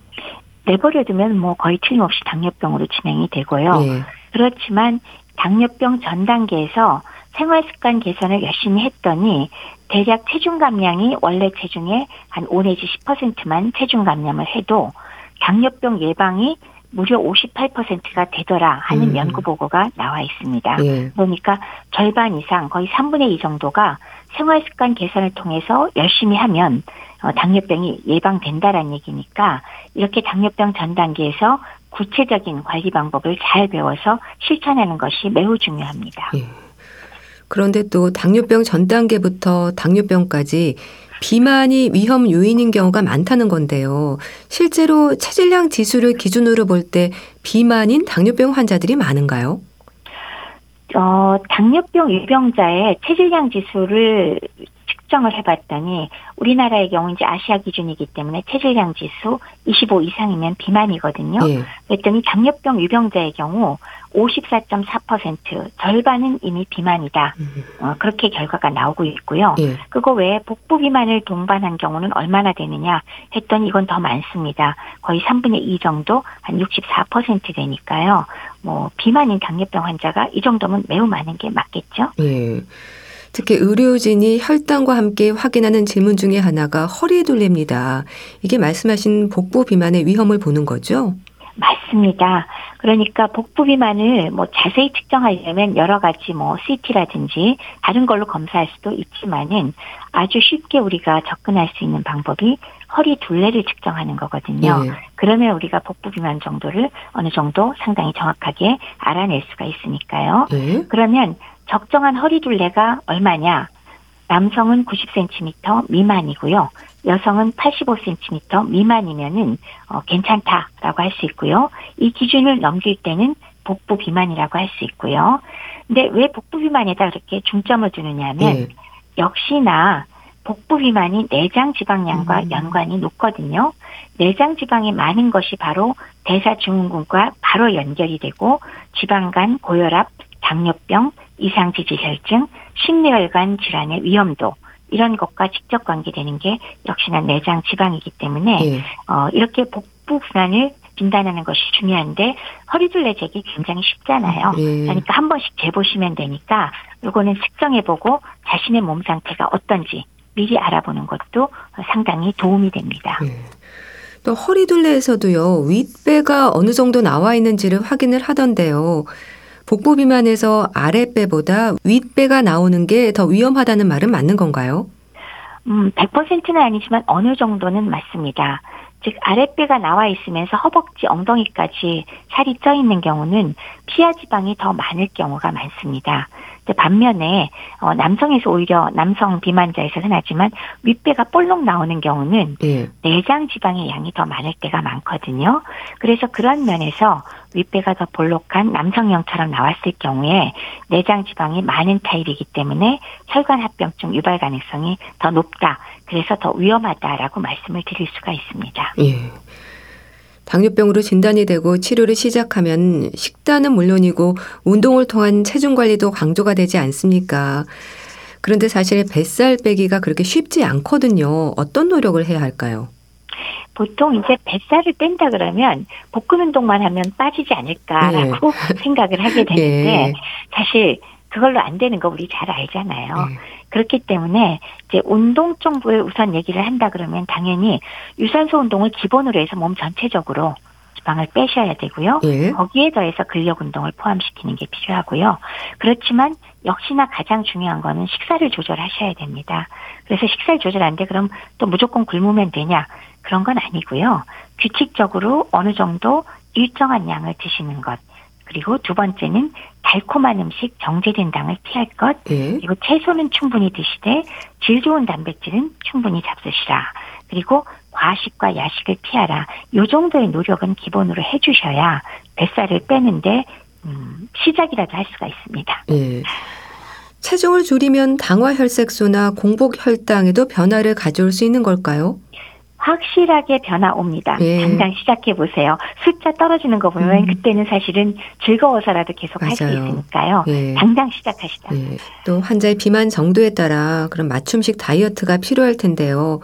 내버려두면 거의 틀림없이 당뇨병으로 진행이 되고요. 네. 그렇지만 당뇨병 전 단계에서 생활습관 개선을 열심히 했더니 대략 체중 감량이 원래 체중의 한 5 내지 10%만 체중 감량을 해도 당뇨병 예방이 무려 58%가 되더라 하는 연구보고가 나와 있습니다. 예. 그러니까 절반 이상 거의 3분의 2 정도가 생활습관 개선을 통해서 열심히 하면 당뇨병이 예방된다라는 얘기니까 이렇게 당뇨병 전 단계에서 구체적인 관리 방법을 잘 배워서 실천하는 것이 매우 중요합니다. 예. 그런데 또 당뇨병 전 단계부터 당뇨병까지 비만이 위험 요인인 경우가 많다는 건데요. 실제로 체질량 지수를 기준으로 볼 때 비만인 당뇨병 환자들이 많은가요? 당뇨병 유병자의 체질량 지수를 측정을 해봤더니 우리나라의 경우 이제 아시아 기준이기 때문에 체질량 지수 25 이상이면 비만이거든요. 예. 그랬더니 당뇨병 유병자의 경우 54.4% 절반은 이미 비만이다. 그렇게 결과가 나오고 있고요. 예. 그거 외에 복부 비만을 동반한 경우는 얼마나 되느냐 했더니 이건 더 많습니다. 거의 3분의 2 정도 한 64% 되니까요. 비만인 당뇨병 환자가 이 정도면 매우 많은 게 맞겠죠. 예. 특히 의료진이 혈당과 함께 확인하는 질문 중에 하나가 허리에 둘립니다. 이게 말씀하신 복부 비만의 위험을 보는 거죠? 맞습니다. 그러니까 복부 비만을 자세히 측정하려면 여러 가지 CT라든지 다른 걸로 검사할 수도 있지만은 아주 쉽게 우리가 접근할 수 있는 방법이 허리 둘레를 측정하는 거거든요. 네. 그러면 우리가 복부 비만 정도를 어느 정도 상당히 정확하게 알아낼 수가 있으니까요. 네. 그러면 적정한 허리 둘레가 얼마냐? 남성은 90cm 미만이고요. 여성은 85cm 미만이면은 괜찮다라고 할 수 있고요. 이 기준을 넘길 때는 복부 비만이라고 할 수 있고요. 근데 왜 복부 비만에다 이렇게 중점을 두느냐면 역시나 복부 비만이 내장 지방량과 연관이 높거든요. 내장 지방이 많은 것이 바로 대사증후군과 바로 연결이 되고 지방간, 고혈압, 당뇨병, 이상지질혈증, 심뇌혈관 질환의 위험도 이런 것과 직접 관계되는 게 역시나 내장 지방이기 때문에 이렇게 복부 비만을 진단하는 것이 중요한데 허리둘레 재기 굉장히 쉽잖아요. 그러니까 한 번씩 재보시면 되니까 이거는 측정해보고 자신의 몸 상태가 어떤지 미리 알아보는 것도 상당히 도움이 됩니다. 또 허리둘레에서도요. 윗배가 어느 정도 나와 있는지를 확인을 하던데요. 복부 비만에서 아랫배보다 윗배가 나오는 게 더 위험하다는 말은 맞는 건가요? 100%는 아니지만 어느 정도는 맞습니다. 즉 아랫배가 나와 있으면서 허벅지, 엉덩이까지 살이 쪄 있는 경우는 피하 지방이 더 많을 경우가 많습니다. 반면에 남성에서 오히려 남성 비만자에서는 하지만 윗배가 볼록 나오는 경우는 내장 지방의 양이 더 많을 때가 많거든요. 그래서 그런 면에서 윗배가 더 볼록한 남성형처럼 나왔을 경우에 내장 지방이 많은 타입이기 때문에 혈관 합병증 유발 가능성이 더 높다. 그래서 더 위험하다라고 말씀을 드릴 수가 있습니다. 예. 당뇨병으로 진단이 되고 치료를 시작하면 식단은 물론이고 운동을 통한 체중 관리도 강조가 되지 않습니까? 그런데 사실 뱃살 빼기가 그렇게 쉽지 않거든요. 어떤 노력을 해야 할까요? 보통 이제 뱃살을 뺀다 그러면 복근 운동만 하면 빠지지 않을까라고 생각을 하게 되는데 사실 그걸로 안 되는 거 우리 잘 알잖아요. 그렇기 때문에 이제 운동 정도에 우선 얘기를 한다 그러면 당연히 유산소 운동을 기본으로 해서 몸 전체적으로 지방을 빼셔야 되고요. 예. 거기에 더해서 근력 운동을 포함시키는 게 필요하고요. 그렇지만 역시나 가장 중요한 거는 식사를 조절하셔야 됩니다. 그래서 식사를 조절 안 돼 그럼 또 무조건 굶으면 되냐? 그런 건 아니고요. 규칙적으로 어느 정도 일정한 양을 드시는 것. 그리고 두 번째는 달콤한 음식, 정제된 당을 피할 것. 예. 그리고 채소는 충분히 드시되 질 좋은 단백질은 충분히 잡수시라. 그리고 과식과 야식을 피하라. 이 정도의 노력은 기본으로 해주셔야 뱃살을 빼는데 시작이라도 할 수가 있습니다. 예. 체중을 줄이면 당화혈색소나 공복혈당에도 변화를 가져올 수 있는 걸까요? 확실하게 변화 옵니다. 예. 당장 시작해보세요. 숫자 떨어지는 거 보면 그때는 사실은 즐거워서라도 계속 할 수 있으니까요. 예. 당장 시작하시다. 예. 또 환자의 비만 정도에 따라 그런 맞춤식 다이어트가 필요할 텐데요.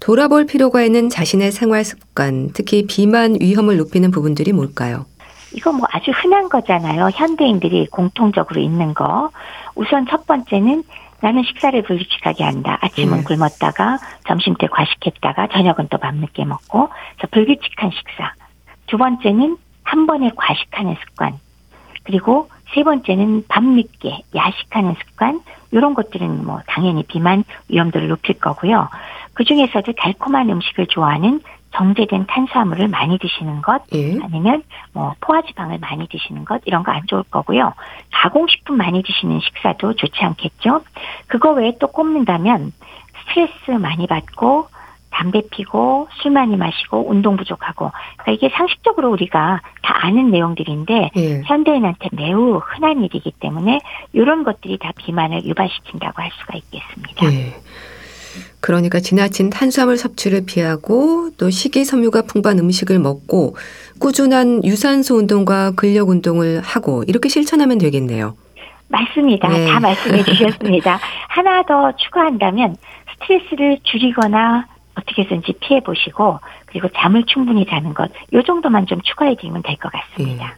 돌아볼 필요가 있는 자신의 생활 습관, 특히 비만 위험을 높이는 부분들이 뭘까요? 이거 뭐 아주 흔한 거잖아요. 현대인들이 공통적으로 있는 거. 우선 첫 번째는 나는 식사를 불규칙하게 한다. 아침은 굶었다가 점심 때 과식했다가 저녁은 또 밤늦게 먹고. 그래서 불규칙한 식사. 두 번째는 한 번에 과식하는 습관. 그리고 세 번째는 밤늦게 야식하는 습관. 이런 것들은 뭐 당연히 비만 위험도를 높일 거고요. 그중에서도 달콤한 음식을 좋아하는 정제된 탄수화물을 많이 드시는 것, 아니면 뭐 포화지방을 많이 드시는 것, 이런 거 안 좋을 거고요. 가공식품 많이 드시는 식사도 좋지 않겠죠. 그거 외에 또 꼽는다면 스트레스 많이 받고 담배 피고 술 많이 마시고 운동 부족하고, 그러니까 이게 상식적으로 우리가 다 아는 내용들인데 현대인한테 매우 흔한 일이기 때문에 이런 것들이 다 비만을 유발시킨다고 할 수가 있겠습니다. 그러니까 지나친 탄수화물 섭취를 피하고 또 식이섬유가 풍부한 음식을 먹고 꾸준한 유산소 운동과 근력 운동을 하고 이렇게 실천하면 되겠네요. 맞습니다. 다 말씀해 주셨습니다. 하나 더 추가한다면 스트레스를 줄이거나 어떻게 해서인지 피해보시고, 그리고 잠을 충분히 자는 것, 이 정도만 좀 추가해 드리면 될 것 같습니다.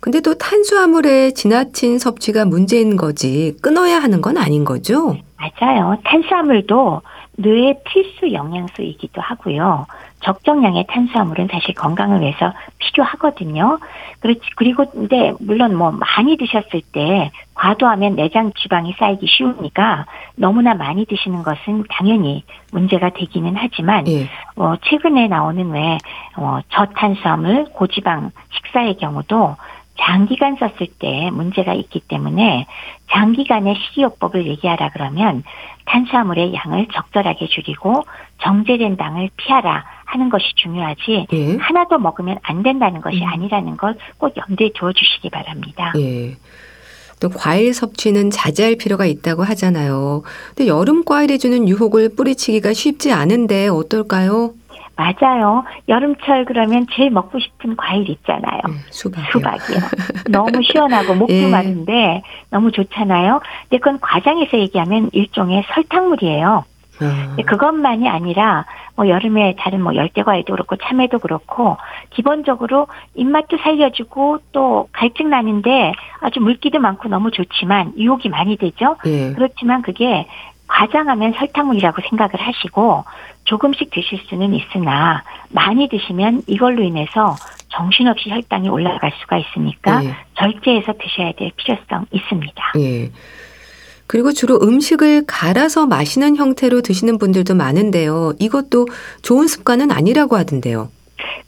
근데 또 탄수화물의 지나친 섭취가 문제인 거지 끊어야 하는 건 아닌 거죠? 맞아요. 탄수화물도 뇌의 필수 영양소이기도 하고요. 적정량의 탄수화물은 사실 건강을 위해서 필요하거든요. 그렇지. 그리고 근데 물론 뭐 많이 드셨을 때 과도하면 내장 지방이 쌓이기 쉬우니까 너무나 많이 드시는 것은 당연히 문제가 되기는 하지만 최근에 나오는 왜 저탄수화물 고지방 식사의 경우도 장기간 썼을 때 문제가 있기 때문에 장기간의 식이요법을 얘기하라 그러면 탄수화물의 양을 적절하게 줄이고 정제된 당을 피하라 하는 것이 중요하지 하나 더 먹으면 안 된다는 것이 아니라는 걸 꼭 염두에 두어주시기 바랍니다. 예. 또 과일 섭취는 자제할 필요가 있다고 하잖아요. 근데 여름 과일이 주는 유혹을 뿌리치기가 쉽지 않은데 어떨까요? 맞아요. 여름철 그러면 제일 먹고 싶은 과일 있잖아요. 수박이요. 너무 시원하고 목도 마른데 너무 좋잖아요. 근데 그건 과장해서 얘기하면 일종의 설탕물이에요. 근데 그것만이 아니라 뭐 여름에 다른 뭐 열대과일도 그렇고 참외도 그렇고 기본적으로 입맛도 살려주고 또 갈증 나는데 아주 물기도 많고 너무 좋지만 유혹이 많이 되죠. 그렇지만 그게 과장하면 설탕물이라고 생각을 하시고 조금씩 드실 수는 있으나 많이 드시면 이걸로 인해서 정신없이 혈당이 올라갈 수가 있으니까 절제해서 드셔야 될 필요성 있습니다. 그리고 주로 음식을 갈아서 마시는 형태로 드시는 분들도 많은데요. 이것도 좋은 습관은 아니라고 하던데요.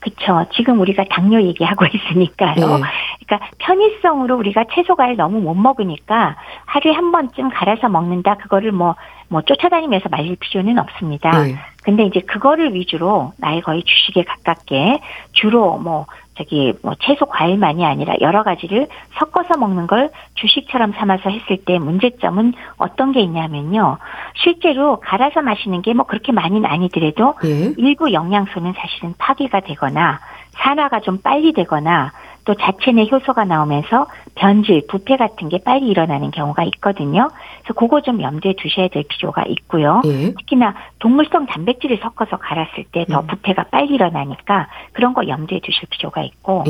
그렇죠. 지금 우리가 당뇨 얘기하고 있으니까요. 그러니까 편의성으로 우리가 채소 과일 너무 못 먹으니까 하루에 한 번쯤 갈아서 먹는다. 그거를 뭐 쫓아다니면서 말릴 필요는 없습니다. 근데 이제 그거를 위주로 나의 거의 주식에 가깝게 주로 뭐 채소 과일만이 아니라 여러 가지를 섞어서 먹는 걸 주식처럼 삼아서 했을 때 문제점은 어떤 게 있냐면요. 실제로 갈아서 마시는 게 뭐 그렇게 많이는 아니더라도 일부 영양소는 사실은 파괴가 되거나 산화가 좀 빨리 되거나 또 자체 내 효소가 나오면서 변질, 부패 같은 게 빨리 일어나는 경우가 있거든요. 그래서 그거 좀 염두에 두셔야 될 필요가 있고요. 특히나 동물성 단백질을 섞어서 갈았을 때 더 부패가 빨리 일어나니까 그런 거 염두에 두실 필요가 있고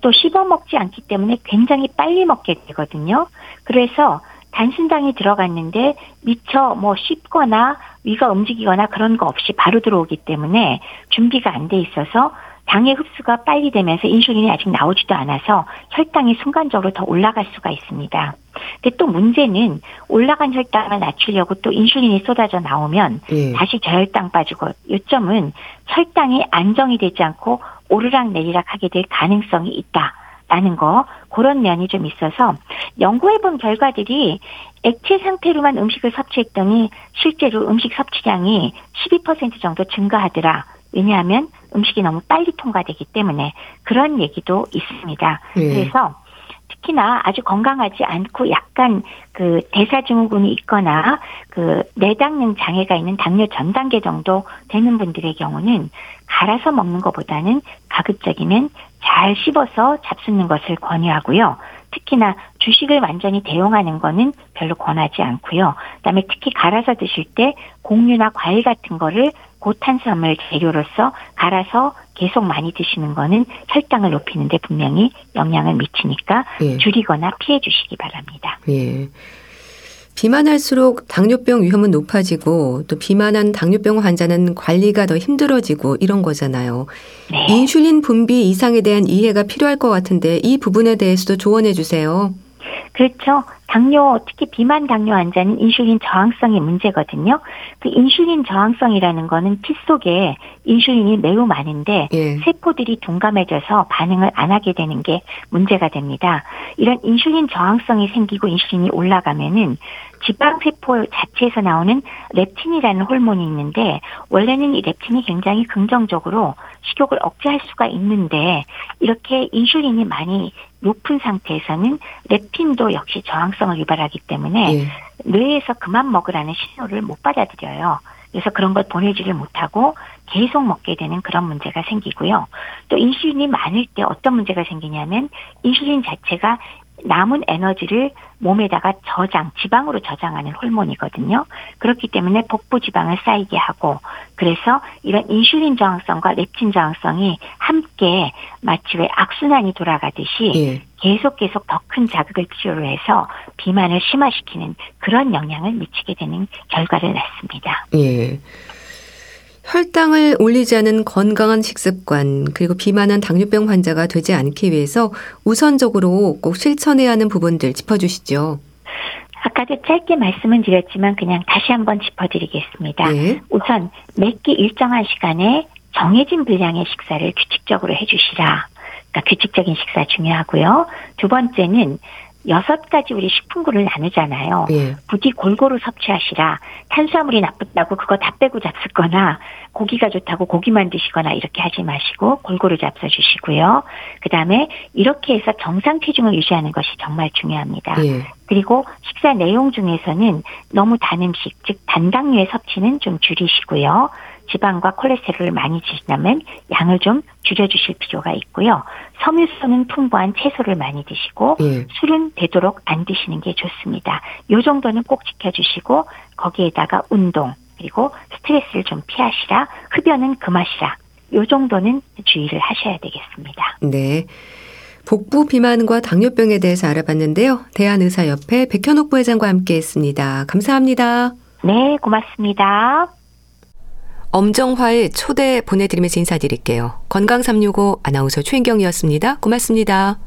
또 씹어 먹지 않기 때문에 굉장히 빨리 먹게 되거든요. 그래서 단순당이 들어갔는데 미처 씹거나 위가 움직이거나 그런 거 없이 바로 들어오기 때문에 준비가 안 돼 있어서 당의 흡수가 빨리 되면서 인슐린이 아직 나오지도 않아서 혈당이 순간적으로 더 올라갈 수가 있습니다. 근데 또 문제는 올라간 혈당을 낮추려고 또 인슐린이 쏟아져 나오면 다시 저혈당 빠지고, 요점은 혈당이 안정이 되지 않고 오르락 내리락 하게 될 가능성이 있다라는 거, 그런 면이 좀 있어서 연구해본 결과들이 액체 상태로만 음식을 섭취했더니 실제로 음식 섭취량이 12% 정도 증가하더라. 왜냐하면 음식이 너무 빨리 통과되기 때문에, 그런 얘기도 있습니다. 그래서 특히나 아주 건강하지 않고 약간 그 대사증후군이 있거나 그 내당능 장애가 있는 당뇨 전 단계 정도 되는 분들의 경우는 갈아서 먹는 것보다는 가급적이면 잘 씹어서 잡수는 것을 권유하고요. 특히나 주식을 완전히 대용하는 거는 별로 권하지 않고요. 그다음에 특히 갈아서 드실 때 곡류나 과일 같은 거를 고탄수화물 재료로서 갈아서 계속 많이 드시는 거는 혈당을 높이는 데 분명히 영향을 미치니까 줄이거나 피해 주시기 바랍니다. 예. 비만할수록 당뇨병 위험은 높아지고 또 비만한 당뇨병 환자는 관리가 더 힘들어지고 이런 거잖아요. 네. 인슐린 분비 이상에 대한 이해가 필요할 것 같은데 이 부분에 대해서도 조언해 주세요. 그렇죠. 당뇨, 특히 비만 당뇨 환자는 인슐린 저항성이 문제거든요. 그 인슐린 저항성이라는 거는 피 속에 인슐린이 매우 많은데 세포들이 둔감해져서 반응을 안 하게 되는 게 문제가 됩니다. 이런 인슐린 저항성이 생기고 인슐린이 올라가면은 지방세포 자체에서 나오는 렙틴이라는 호르몬이 있는데, 원래는 이 렙틴이 굉장히 긍정적으로 식욕을 억제할 수가 있는데, 이렇게 인슐린이 많이 높은 상태에서는 렙틴도 역시 저항성을 유발하기 때문에 뇌에서 그만 먹으라는 신호를 못 받아들여요. 그래서 그런 걸 보내지를 못하고 계속 먹게 되는 그런 문제가 생기고요. 또 인슐린이 많을 때 어떤 문제가 생기냐면, 인슐린 자체가 남은 에너지를 몸에다가 지방으로 저장하는 호르몬이거든요. 그렇기 때문에 복부 지방을 쌓이게 하고, 그래서 이런 인슐린 저항성과 렙틴 저항성이 함께 마치 왜 악순환이 돌아가듯이 계속 더 큰 자극을 필요로 해서 비만을 심화시키는 그런 영향을 미치게 되는 결과를 낳습니다. 예. 혈당을 올리지 않은 건강한 식습관, 그리고 비만한 당뇨병 환자가 되지 않기 위해서 우선적으로 꼭 실천해야 하는 부분들 짚어주시죠. 아까도 짧게 말씀은 드렸지만 그냥 다시 한번 짚어드리겠습니다. 우선 매끼 일정한 시간에 정해진 분량의 식사를 규칙적으로 해주시라. 그러니까 규칙적인 식사 중요하고요. 두 번째는 6가지 우리 식품군을 나누잖아요. 굳이 골고루 섭취하시라. 탄수화물이 나쁘다고 그거 다 빼고 잡수거나 고기가 좋다고 고기만 드시거나 이렇게 하지 마시고 골고루 잡숴주시고요. 그다음에 이렇게 해서 정상 체중을 유지하는 것이 정말 중요합니다. 그리고 식사 내용 중에서는 너무 단 음식, 즉 단당류의 섭취는 좀 줄이시고요. 지방과 콜레스테롤을 많이 드시려면 양을 좀 줄여주실 필요가 있고요. 섬유소는 풍부한 채소를 많이 드시고 술은 되도록 안 드시는 게 좋습니다. 이 정도는 꼭 지켜주시고, 거기에다가 운동, 그리고 스트레스를 좀 피하시라, 흡연은 금하시라. 이 정도는 주의를 하셔야 되겠습니다. 네. 복부 비만과 당뇨병에 대해서 알아봤는데요. 대한의사협회 백현욱 부회장과 함께했습니다. 감사합니다. 네, 고맙습니다. 엄정화의 초대 보내드리면서 인사드릴게요. 건강 365 아나운서 최인경이었습니다. 고맙습니다.